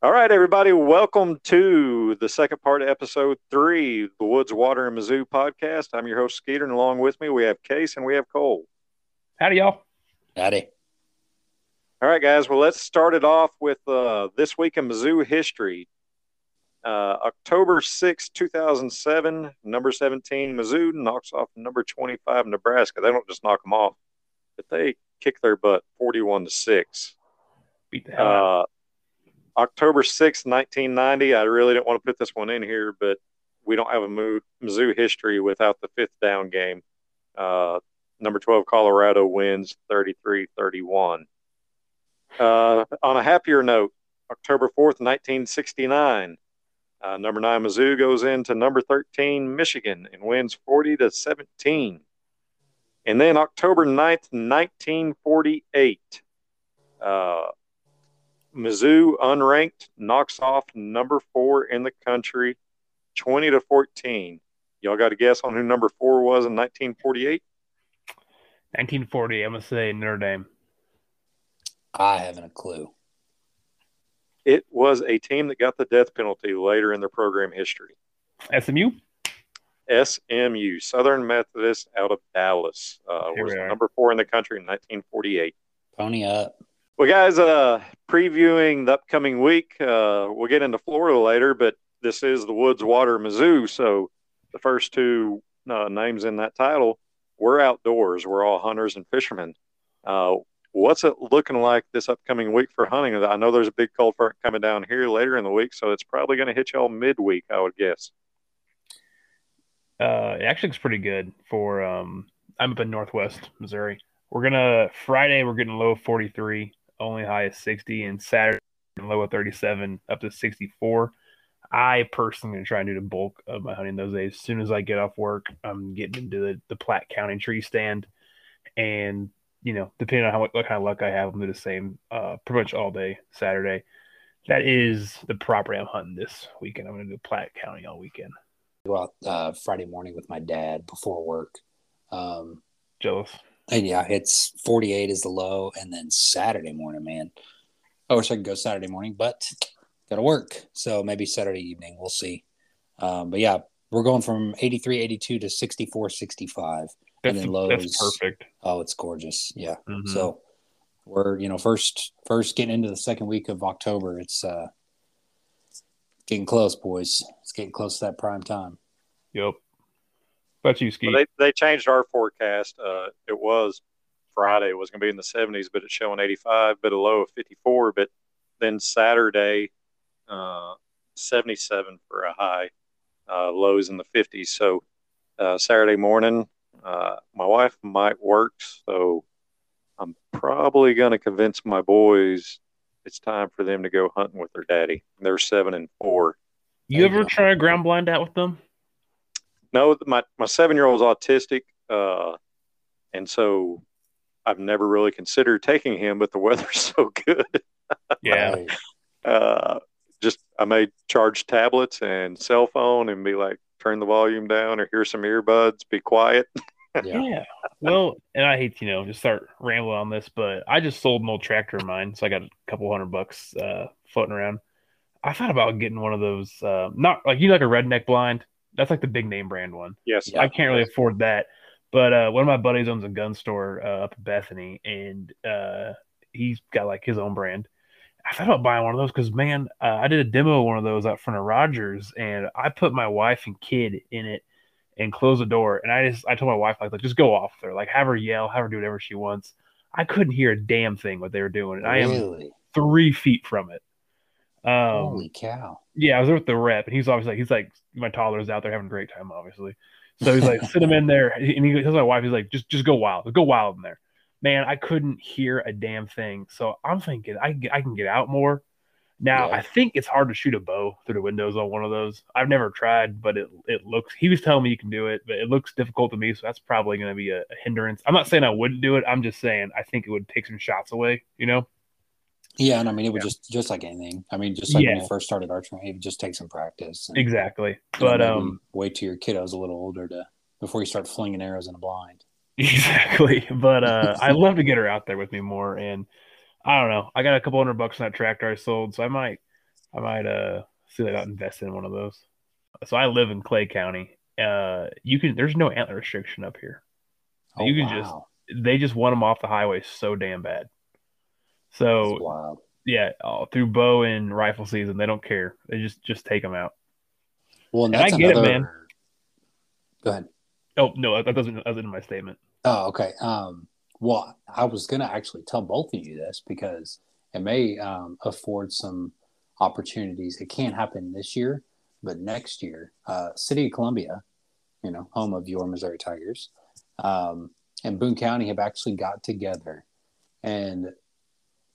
All right, everybody, welcome to the second part of episode 3, the Woods, Water, and Mizzou podcast. I'm your host, Skeeter, and along with me, we have Case and we have Cole. Howdy, y'all. Howdy. All right, guys, well, let's start it off with this week in Mizzou history. October 6, 2007, number 17, Mizzou knocks off number 25, Nebraska. They don't just knock them off, but they kick their butt 41-6. Beat the hell out. October 6, 1990, I really didn't want to put this one in here, but we don't have a Mizzou history without the fifth down game. Number 12, Colorado wins 33-31. On a happier note, October 4th, 1969, number 9, Mizzou goes into number 13, Michigan, and wins 40-17. And then October 9th, 1948, Mizzou, unranked, knocks off number 4 in the country, 20-14. Y'all got a guess on who number 4 was in 1948? 1940, I'm going to say Notre Dame. I haven't a clue. It was a team that got the death penalty later in their program history. SMU? SMU, Southern Methodist out of Dallas, was number 4 in the country in 1948. Pony up. Well, guys, previewing the upcoming week, we'll get into Florida later, but this is the Woods, Water, Mizzou, so the first two names in that title, we're outdoors. We're all hunters and fishermen. What's it looking like this upcoming week for hunting? I know there's a big cold front coming down here later in the week, so it's probably going to hit y'all midweek, I would guess. It actually looks pretty good for I'm up in northwest Missouri. Friday, we're getting low of 43. Only high is 60, and Saturday low of 37, up to 64. I personally am going to try and do the bulk of my hunting those days. As soon as I get off work, I'm getting into the Platte County tree stand, and depending on what kind of luck I have, I'm doing the same pretty much all day Saturday. That is the property I'm hunting this weekend. I'm going to do Platte County all weekend. Go out Friday morning with my dad before work. Jealous. And yeah, it's 48 is the low, and then Saturday morning, man. I wish I could go Saturday morning, but got to work. So maybe Saturday evening, we'll see. But yeah, we're going from 83, 82 to 64, 65. And then lows. That's perfect. Oh, it's gorgeous. Yeah. Mm-hmm. So we're, first getting into the second week of October. It's getting close, boys. It's getting close to that prime time. Yep. But you, Ski? Well, they changed our forecast. It was Friday. It was going to be in the 70s, but it's showing 85, but a low of 54. But then Saturday, 77 for a high, lows in the 50s. So Saturday morning, my wife might work, so I'm probably going to convince my boys it's time for them to go hunting with their daddy. They're 7 and 4. You ever try a ground blind out with them? No, my 7-year-old is autistic, and so I've never really considered taking him, but the weather's so good. Yeah. I may charge tablets and cell phone and be like, turn the volume down or hear some earbuds, be quiet. Yeah. Well, and I hate to, just start rambling on this, but I just sold an old tractor of mine, so I got a couple $100 floating around. I thought about getting one of those, not like a redneck blind. That's like the big name brand one. Yes. I can't really afford that. But one of my buddies owns a gun store up in Bethany, and he's got his own brand. I thought about buying one of those because, man, I did a demo of one of those out front of Rogers, and I put my wife and kid in it and closed the door. And I told my wife, just go off there. Have her yell, have her do whatever she wants. I couldn't hear a damn thing what they were doing. And really? I am 3 feet from it. Holy cow. Yeah, I was there with the rep, and he's obviously my toddler's out there having a great time, obviously. So he's sit him in there, and he tells my wife, he's just go wild in there. Man, I couldn't hear a damn thing. So I'm thinking I can get out more. Now, yeah. I think it's hard to shoot a bow through the windows on one of those. I've never tried, but it looks – he was telling me you can do it, but it looks difficult to me, so that's probably going to be a hindrance. I'm not saying I wouldn't do it. I'm just saying I think it would take some shots away, Yeah, and it would just like anything. When you first started archery, it would just take some practice. And, exactly. But wait till your kiddo's a little older before you start flinging arrows in a blind. Exactly. But I'd love to get her out there with me more. And I don't know. I got a couple $100 on that tractor I sold. So I might I might see if I can invest in one of those. So I live in Clay County. You can. There's no antler restriction up here. Oh, you can wow. just. They just want them off the highway so damn bad. So yeah, through bow and rifle season, they don't care. They just take them out. Well, and that's I get another... it, man. Go ahead. Oh no, that wasn't in my statement. Oh, okay. Well, I was going to actually tell both of you this because it may afford some opportunities. It can't happen this year, but next year, City of Columbia, you know, home of your Missouri Tigers, and Boone County have actually got together. And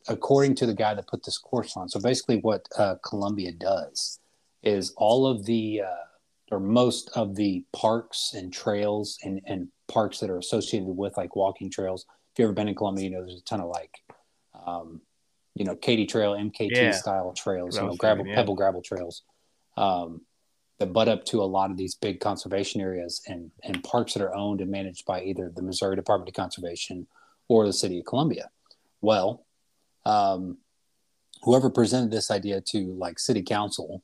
according to the guy that put this course on, so basically what Columbia does is all of the or most of the parks and trails and parks that are associated with like walking trails. If you've ever been in Columbia, you know, there's a ton of like, you know, Katy Trail, MKT style trails, you know, pebble gravel trails that butt up to a lot of these big conservation areas and parks that are owned and managed by either the Missouri Department of Conservation or the City of Columbia. Well, whoever presented this idea to like city council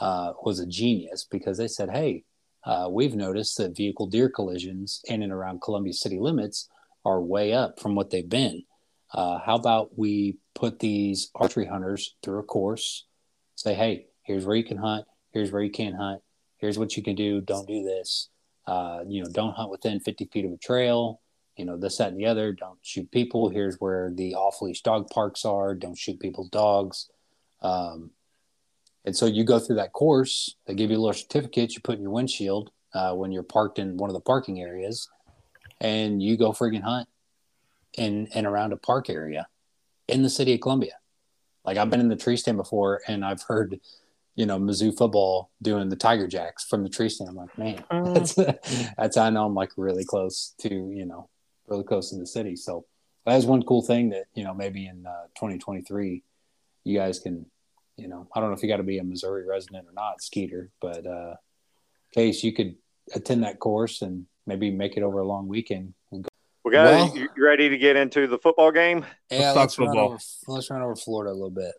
was a genius because they said, hey, we've noticed that vehicle deer collisions in and around Columbia city limits are way up from what they've been. How about we put these archery hunters through a course, say, hey, here's where you can hunt. Here's where you can't hunt. Here's what you can do. Don't do this. You know, don't hunt within 50 feet of a trail, you know, this, that, and the other. Don't shoot people. Here's where the off-leash dog parks are. Don't shoot people's dogs. And so you go through that course, they give you a little certificate you put in your windshield when you're parked in one of the parking areas, and you go friggin' hunt in and around a park area in the City of Columbia. Like I've been in the tree stand before and I've heard, you know, Mizzou football doing the Tiger Jacks from the tree stand. I'm like, man, that's how I know I'm like really close to, you know, really close to the city. So that was one cool thing that, you know, maybe in 2023, you guys can, you know, I don't know if you got to be a Missouri resident or not, Skeeter, but Case, you could attend that course and maybe make it over a long weekend. Well, you ready to get into the football game? Yeah, let's run over Florida a little bit.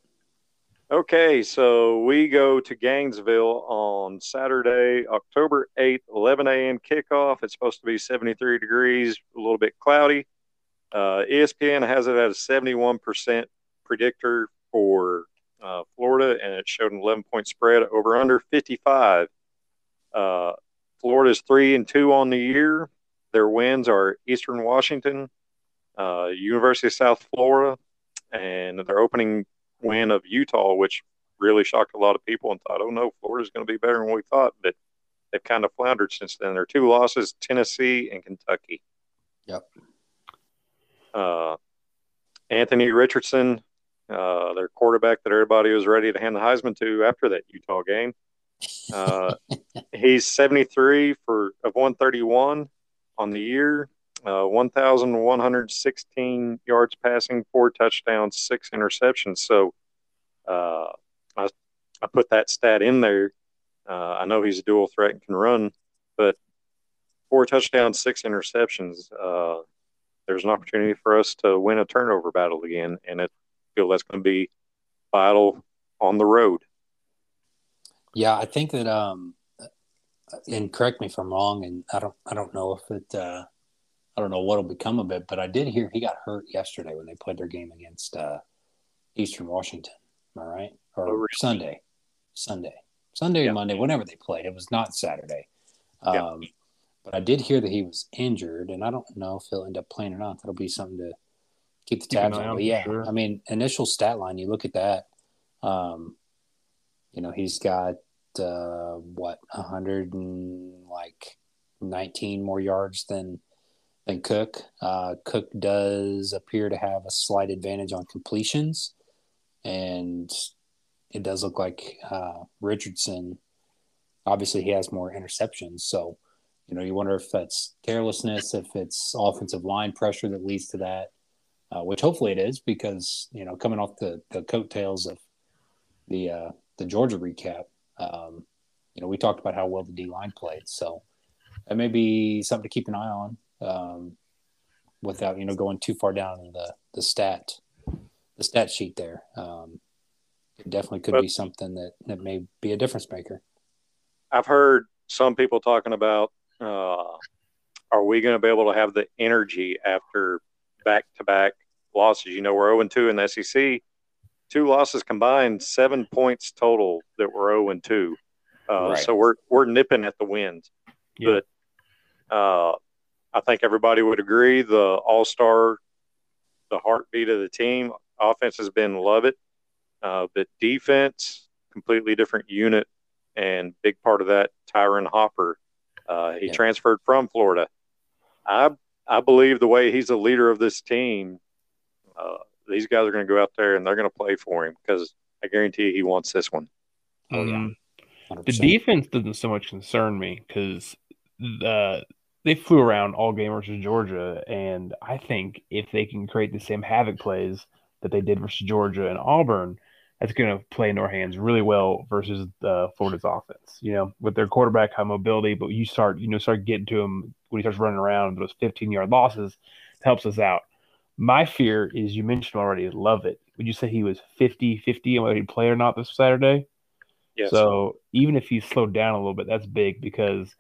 Okay, so we go to Gainesville on Saturday, October 8th, 11 a.m. kickoff. It's supposed to be 73 degrees, a little bit cloudy. ESPN has it at a 71% predictor for Florida, and it showed an 11-point spread over under 55. Florida's 3-2 on the year. Their wins are Eastern Washington, University of South Florida, and their opening win of Utah, which really shocked a lot of people and thought, oh, no, Florida's going to be better than we thought, but they've kind of floundered since then. Their two losses, Tennessee and Kentucky. Yep. Anthony Richardson, their quarterback that everybody was ready to hand the Heisman to after that Utah game. He's 73 of 131 on the year, 1,116 yards passing, 4 touchdowns, 6 interceptions. So I put that stat in there. I know he's a dual threat and can run, but 4 touchdowns, 6 interceptions. There's an opportunity for us to win a turnover battle again, and it that's going to be vital on the road. Yeah, I think that and correct me if I'm wrong, and I don't know if it I don't know what'll become of it, but I did hear he got hurt yesterday when they played their game against Eastern Washington. Am I right? Or oh, really? Sunday yeah. Or Monday, whenever they played. It was not Saturday. Yeah. But I did hear that he was injured, and I don't know if he'll end up playing or not. That'll be something to keep the tabs on. But yeah, sure. I mean, initial stat line, you look at that, you know, he's got, 119 more yards than Cook. Cook does appear to have a slight advantage on completions, and it does look like Richardson, obviously he has more interceptions, so, you know, you wonder if that's carelessness, if it's offensive line pressure that leads to that. Which hopefully it is because, you know, coming off the coattails of the Georgia recap, you know, we talked about how well the D-line played. So that may be something to keep an eye on without, you know, going too far down in the stat sheet there. it definitely could be something that may be a difference maker. I've heard some people talking about, are we going to be able to have the energy after back-to-back losses? You know, we're 0-2 in the SEC. Two losses combined, 7 points total that were 0-2. Right. So we're nipping at the wind. Yeah. But I think everybody would agree the all-star, the heartbeat of the team, offense has been Lovett. But defense, completely different unit, and big part of that, Tyron Hopper. He transferred from Florida. I believe the way he's the leader of this team, these guys are going to go out there and they're going to play for him because I guarantee he wants this one. Oh, yeah. 100%. The defense doesn't so much concern me because they flew around all game versus Georgia, and I think if they can create the same havoc plays that they did versus Georgia and Auburn, that's going to play into our hands really well versus Florida's offense. You know, with their quarterback high mobility, but you start getting to him when he starts running around. Those 15-yard losses helps us out. My fear is, you mentioned already, Lovett. Would you say he was 50-50 on whether he'd play or not this Saturday? Yes. So even if he's slowed down a little bit, that's big because,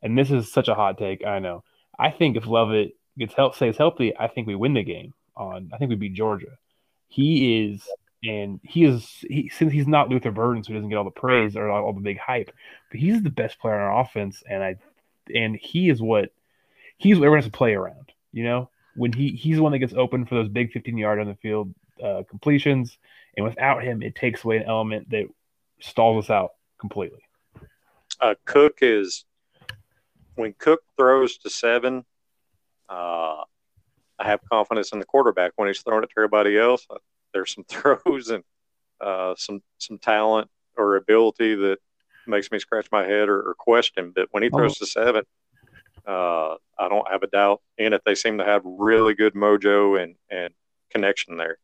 and this is such a hot take, I know. I think if Lovett stays healthy, I think we win the game. I think we beat Georgia. He is, since he's not Luther Burden, so he doesn't get all the praise or all the big hype, but he's the best player on our offense, and he's what everyone has to play around. You know, when he's the one that gets open for those big 15-yard on the field completions, and without him, it takes away an element that stalls us out completely. When Cook throws to seven, I have confidence in the quarterback. When he's throwing it to everybody else, there's some throws and some talent or ability that makes me scratch my head or question. But when he throws to seven, I don't have a doubt in it. They seem to have really good mojo and connection there.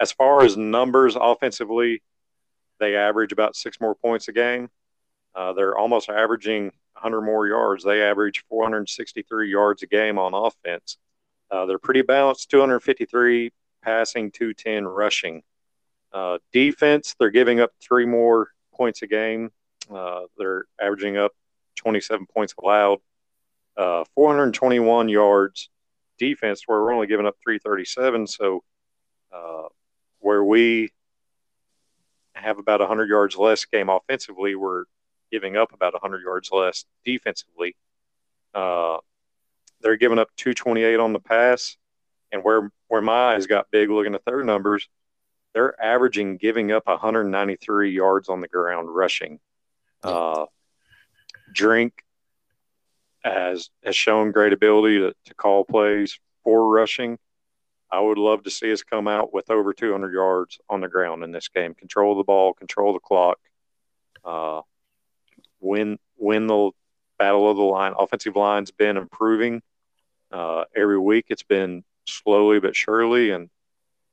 As far as numbers offensively, they average about 6 more points a game. They're almost averaging 100 more yards. They average 463 yards a game on offense. They're pretty balanced, 253 passing, 210 rushing. Defense, they're giving up 3 more points a game. They're averaging up 27 points allowed. 421 yards defense, where we're only giving up 337. So where we have about 100 yards less game offensively, we're giving up about 100 yards less defensively. They're giving up 228 on the pass, and where my eyes got big looking at their numbers, they're averaging giving up 193 yards on the ground rushing. Drink has shown great ability to call plays for rushing. I would love to see us come out with over 200 yards on the ground in this game. Control the ball, control the clock, win the battle of the line. Offensive line's been improving every week. It's been slowly but surely. And,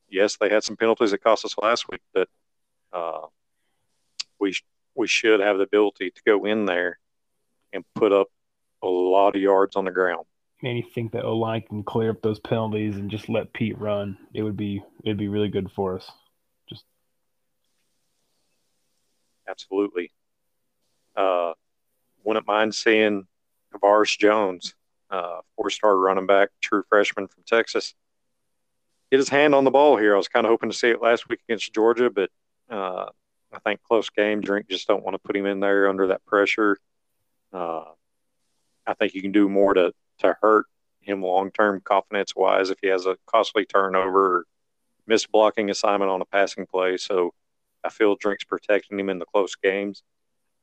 yes, they had some penalties that cost us last week, but we should have the ability to go in there and put up a lot of yards on the ground. Man, you think that O-line can clear up those penalties and just let Pete run? It'd be really good for us. Just absolutely. Wouldn't mind seeing Tavares Jones, 4-star running back, true freshman from Texas, get his hand on the ball here. I was kind of hoping to see it last week against Georgia, but I think close game. Drink just don't want to put him in there under that pressure. I think you can do more to hurt him long-term confidence-wise if he has a costly turnover or missed blocking assignment on a passing play. So I feel Drink's protecting him in the close games.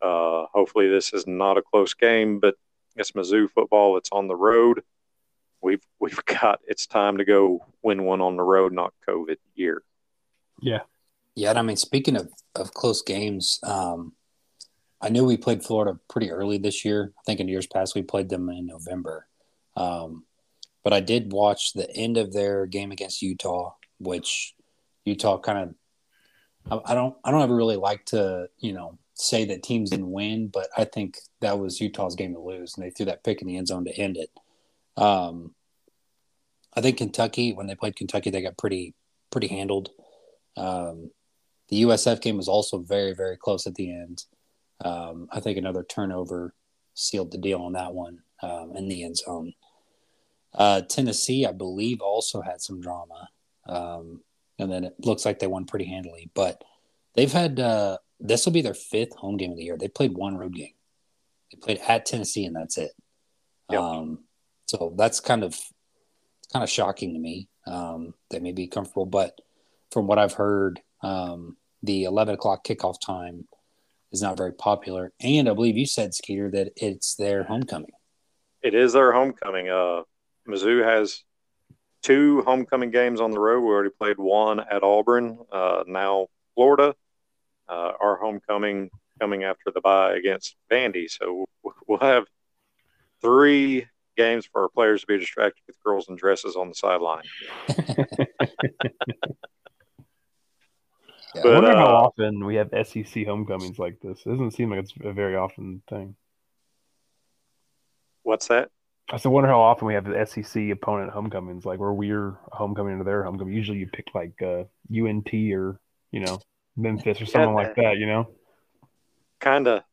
Hopefully this is not a close game, but it's Mizzou football. It's on the road. We've got, it's time to go win one on the road, not COVID year. Yeah. Yeah. And I mean, speaking of close games, I knew we played Florida pretty early this year. I think in years past, we played them in November. But I did watch the end of their game against Utah, which Utah kind of, I don't ever really like to, you know, say that teams didn't win, but I think that was Utah's game to lose, and they threw that pick in the end zone to end it. I think Kentucky, when they played Kentucky, they got pretty handled. The USF game was also very, very close at the end. I think another turnover sealed the deal on that one in the end zone. Tennessee, I believe, also had some drama. And then it looks like they won pretty handily. But they've had this will be their fifth home game of the year. They played one road game. They played at Tennessee, and that's it. Yep. So that's kind of shocking to me. They may be comfortable, but from what I've heard, the 11 o'clock kickoff time is not very popular. And I believe you said, Skeeter, that it's their homecoming. It is their homecoming. Mizzou has two homecoming games on the road. We already played one at Auburn, now Florida. Our homecoming coming after the bye against Vandy. So we'll have three games for our players to be distracted with girls in dresses on the sideline. Yeah. But, I wonder how often we have SEC homecomings like this. It doesn't seem like it's a very often thing. What's that? I still wonder how often we have the SEC opponent homecomings, like where we're homecoming into their homecoming. Usually you pick like UNT or, Memphis or something like that, Kind of.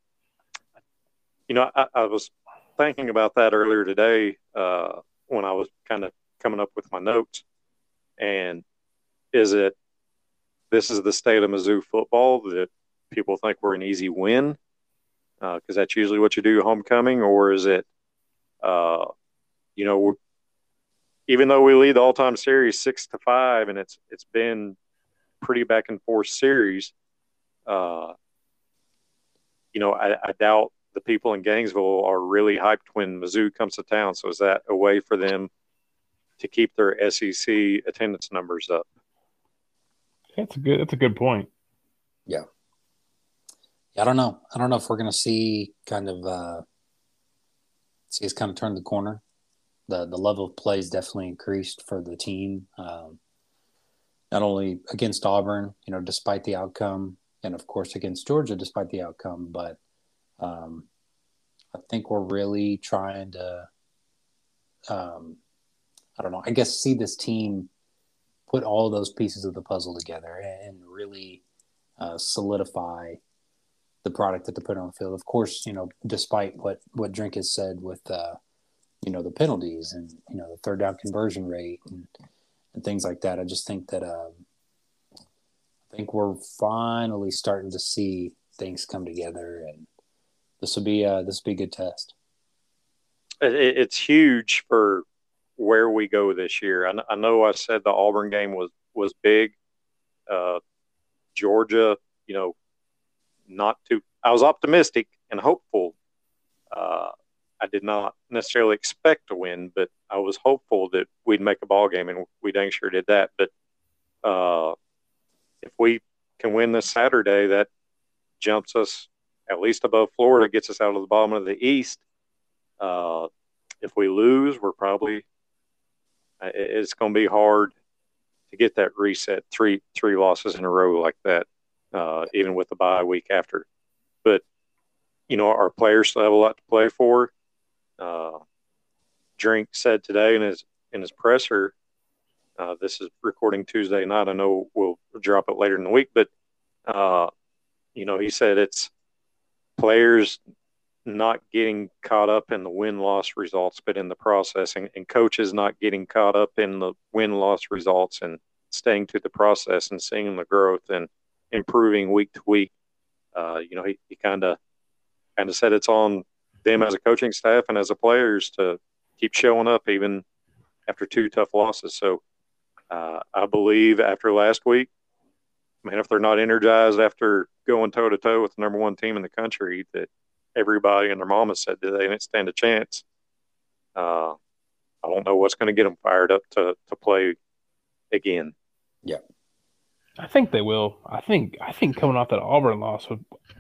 I was thinking about that earlier today when I was kind of coming up with my notes. And this is the state of Mizzou football that people think we're an easy win because that's usually what you do homecoming, or is it, even though we lead the all-time series 6-5 and it's been pretty back and forth series, I doubt the people in Gainesville are really hyped when Mizzou comes to town. So is that a way for them to keep their SEC attendance numbers up? That's a good point. Yeah. I don't know if we're going to see it's kind of turned the corner. The level of play is definitely increased for the team. Not only against Auburn, despite the outcome, and of course against Georgia, despite the outcome, but I think we're really trying to, see this team put all those pieces of the puzzle together and really solidify the product that they put on the field. Of course, despite what Drink has said with, the penalties and, the third down conversion rate and things like that, I just think that I think we're finally starting to see things come together, and this will be a good test. It's huge for where we go this year. I know I said the Auburn game was big. Georgia, not too – I was optimistic and hopeful. I did not necessarily expect to win, but I was hopeful that we'd make a ball game, and we dang sure did that. But if we can win this Saturday, that jumps us at least above Florida, gets us out of the bottom of the East. If we lose, we're probably – it's going to be hard to get that reset, three losses in a row like that, even with the bye week after. But, our players still have a lot to play for. Drink said today in his presser, this is recording Tuesday night. I know we'll drop it later in the week, but, he said it's players not getting caught up in the win-loss results, but in the process, and coaches not getting caught up in the win-loss results and staying to the process and seeing the growth and improving week to week. He kind of said it's on them as a coaching staff and as a players to keep showing up even after two tough losses. So I believe after last week, if they're not energized after going toe-to-toe with the number one team in the country, that everybody and their mama said that they didn't stand a chance. I don't know what's going to get them fired up to play again. Yeah, I think they will. I think coming off that Auburn loss,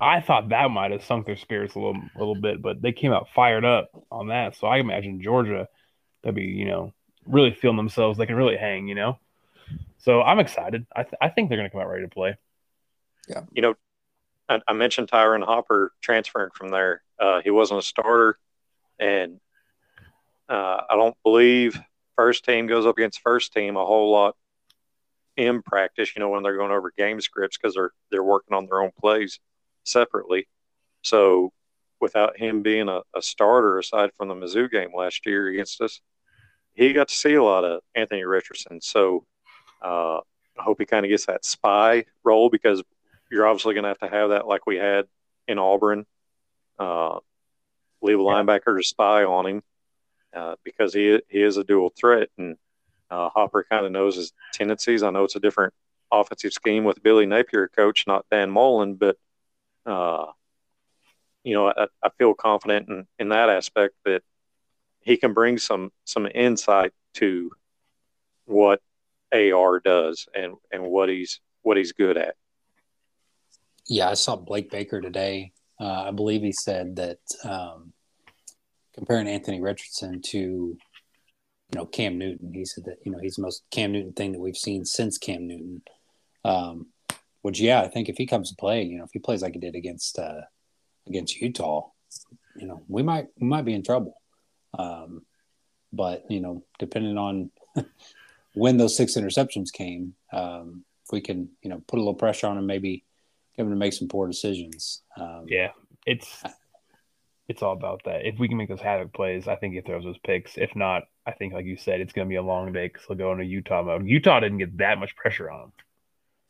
I thought that might have sunk their spirits a little bit, but they came out fired up on that. So I imagine Georgia, they'll be really feeling themselves. They can really hang, So I'm excited. I think they're going to come out ready to play. Yeah, I mentioned Tyron Hopper transferring from there. He wasn't a starter, and I don't believe first team goes up against first team a whole lot in practice, you know, when they're going over game scripts, because they're working on their own plays separately. So without him being a starter, aside from the Mizzou game last year against us, he got to see a lot of Anthony Richardson. So I hope he kind of gets that spy role, because you're obviously going to have that like we had in Auburn. Leave a linebacker to spy on him because he is a dual threat. And Hopper kind of knows his tendencies. I know it's a different offensive scheme with Billy Napier coach, not Dan Mullen, but you know, I feel confident in that aspect that he can bring some insight to what AR does and what he's good at. Yeah, I saw Blake Baker today. I believe he said that comparing Anthony Richardson to, you know, Cam Newton, he said that, you know, he's the most Cam Newton thing that we've seen since Cam Newton. Which, yeah, I think if he comes to play, you know, if he plays like he did against Utah, you know, we might be in trouble. But, you know, depending on when those 6 interceptions came, if we can, you know, put a little pressure on him, maybe get him to make some poor decisions. Yeah, it's all about that. If we can make those havoc plays, I think he throws those picks. If not, I think, like you said, it's going to be a long day because he'll go into Utah mode. Utah didn't get that much pressure on him.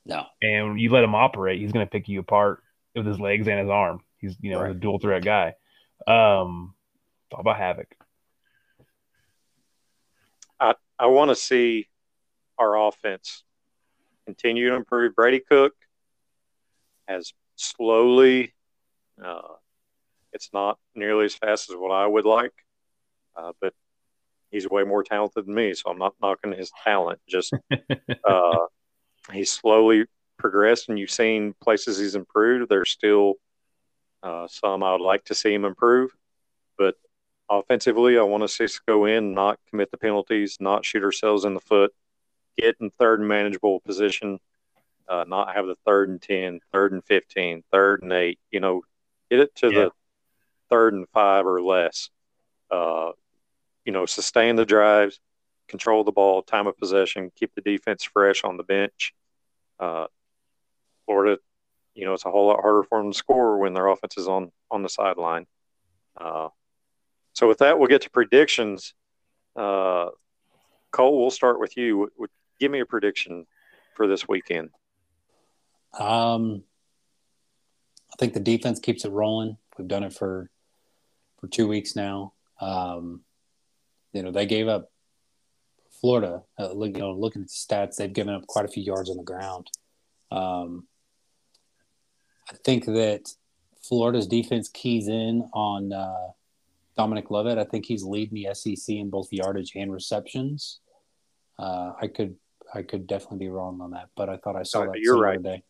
No. And when you let him operate, he's going to pick you apart with his legs and his arm. He's, you know, right, a dual threat guy. It's all about havoc. I want to see our offense continue to improve. Brady Cook has slowly, it's not nearly as fast as what I would like, but he's way more talented than me, so I'm not knocking his talent. Just he's slowly progressed, and you've seen places he's improved. There's still some I would like to see him improve, but offensively, I want to see us go in, not commit the penalties, not shoot ourselves in the foot, get in third and manageable position, not have the 3rd and 10, 3rd and 15, 3rd and 8. You know, get it to the 3rd and 5 or less. You know, sustain the drives, control the ball, time of possession, keep the defense fresh on the bench. Florida, you know, it's a whole lot harder for them to score when their offense is on the sideline. So with that, we'll get to predictions. Cole, we'll start with you. Give me a prediction for this weekend. I think the defense keeps it rolling. We've done it for 2 weeks now. You know, they gave up Florida. You know, looking at the stats, they've given up quite a few yards on the ground. I think that Florida's defense keys in on Dominic Lovett. I think he's leading the SEC in both yardage and receptions. I could definitely be wrong on that, but I thought I saw that. You're right. Today.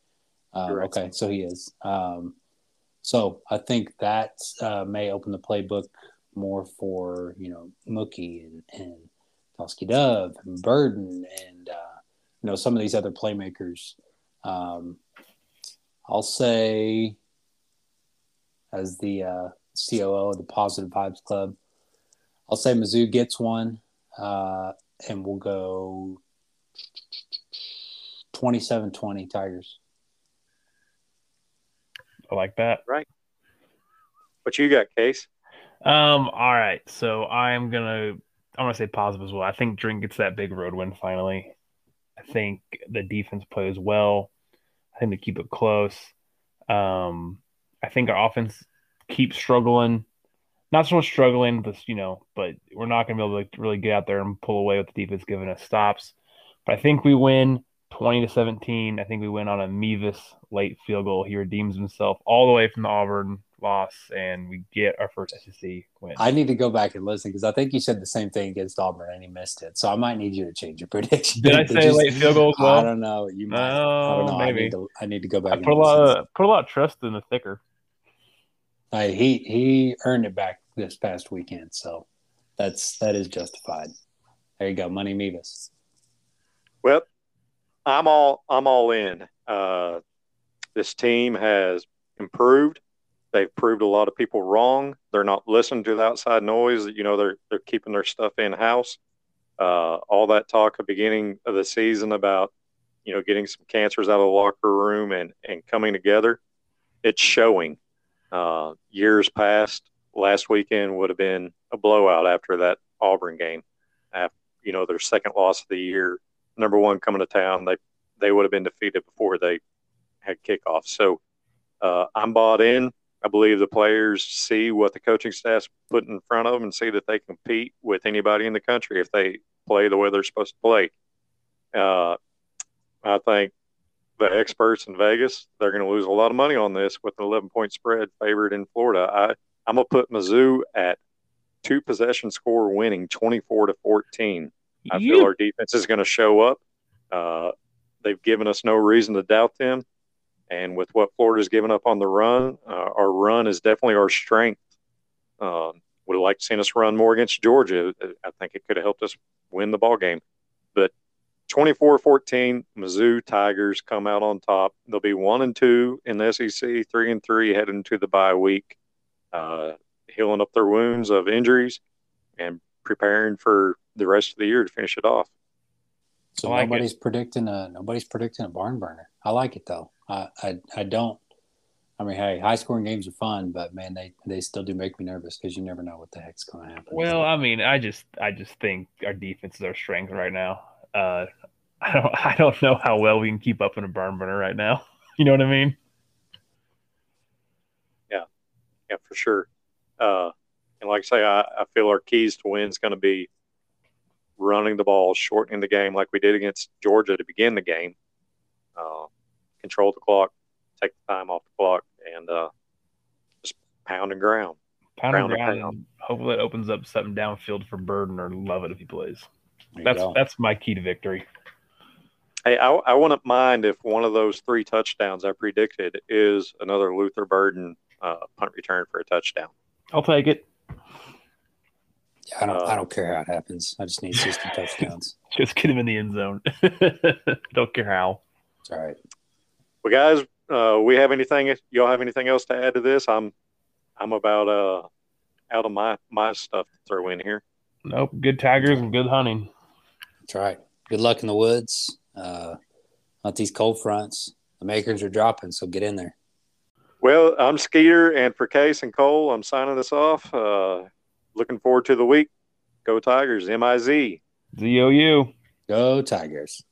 You're right. Okay, so he is. So I think that may open the playbook more for, you know, Mookie and Tosky Dove and Burden and you know, some of these other playmakers. I'll say, as the COO of the Positive Vibes Club, I'll say Mizzou gets one, and we'll go 27-20 Tigers. I like that. Right. What you got, Case? All right. So I'm gonna say positive as well. I think Drink gets that big road win finally. I think the defense plays well. I think they keep it close. I think our offense keeps struggling. Not so much struggling, but, you know, but we're not going to be able to really get out there and pull away with the defense giving us stops. But I think we win 20-17. I think we win on a Meavis late field goal. He redeems himself all the way from the Auburn loss, and we get our first SEC win. I need to go back and listen, because I think you said the same thing against Auburn and he missed it. So I might need you to change your prediction. Did I say late field goal as well? I don't know. You might. I don't know. Maybe. I need to go back and listen. I put a lot of trust in the thicker. He earned it back this past weekend, so that is justified. There you go, money Meavis. Well, I'm all in. This team has improved. They've proved a lot of people wrong. They're not listening to the outside noise. You know, they're keeping their stuff in house. All that talk at the beginning of the season about, you know, getting some cancers out of the locker room and coming together, it's showing. Years past, last weekend would have been a blowout after that Auburn game. After, you know, their second loss of the year, number one coming to town, they would have been defeated before they had kickoff. So I'm bought in. I believe the players see what the coaching staff's put in front of them and see that they compete with anybody in the country if they play the way they're supposed to play. I think the experts in Vegas, they're going to lose a lot of money on this with an 11-point spread favored in Florida. I'm going to put Mizzou at two possession score winning 24-14. I feel our defense is going to show up. They've given us no reason to doubt them. And with what Florida's given up on the run, our run is definitely our strength. Would have liked to see us run more against Georgia. I think it could have helped us win the ball game. But 24-14, Mizzou Tigers come out on top. They'll be 1-2 in the SEC, 3-3 heading to the bye week, healing up their wounds of injuries and preparing for the rest of the year to finish it off. So like nobody's predicting a barn burner. I like it though. I don't. I mean, hey, high scoring games are fun, but man, they still do make me nervous because you never know what the heck's going to happen. Well, I mean, I just think our defense is our strength right now. I don't know how well we can keep up in a barn burner right now. You know what I mean? Yeah, yeah, for sure. And like I say, I feel our keys to win is going to be running the ball, shortening the game like we did against Georgia to begin the game, control the clock, take the time off the clock, and just pound and ground. Pound and ground. Hopefully it opens up something downfield for Burden or Lovett if he plays. That's my key to victory. Hey, I wouldn't mind if one of those three touchdowns I predicted is another Luther Burden punt return for a touchdown. I'll take it. I don't care how it happens. I just need 60 touchdowns. Just get him in the end zone. Don't care how. It's all right. Well, guys, we have anything? Y'all have anything else to add to this? I'm about out of my stuff to throw in here. Nope. Good Tigers and good hunting. That's right. Good luck in the woods. Not these cold fronts. The makers are dropping, so get in there. Well, I'm Skeeter, and for Case and Cole, I'm signing this off. Looking forward to the week. Go Tigers. M-I-Z. Z-O-U. Go Tigers.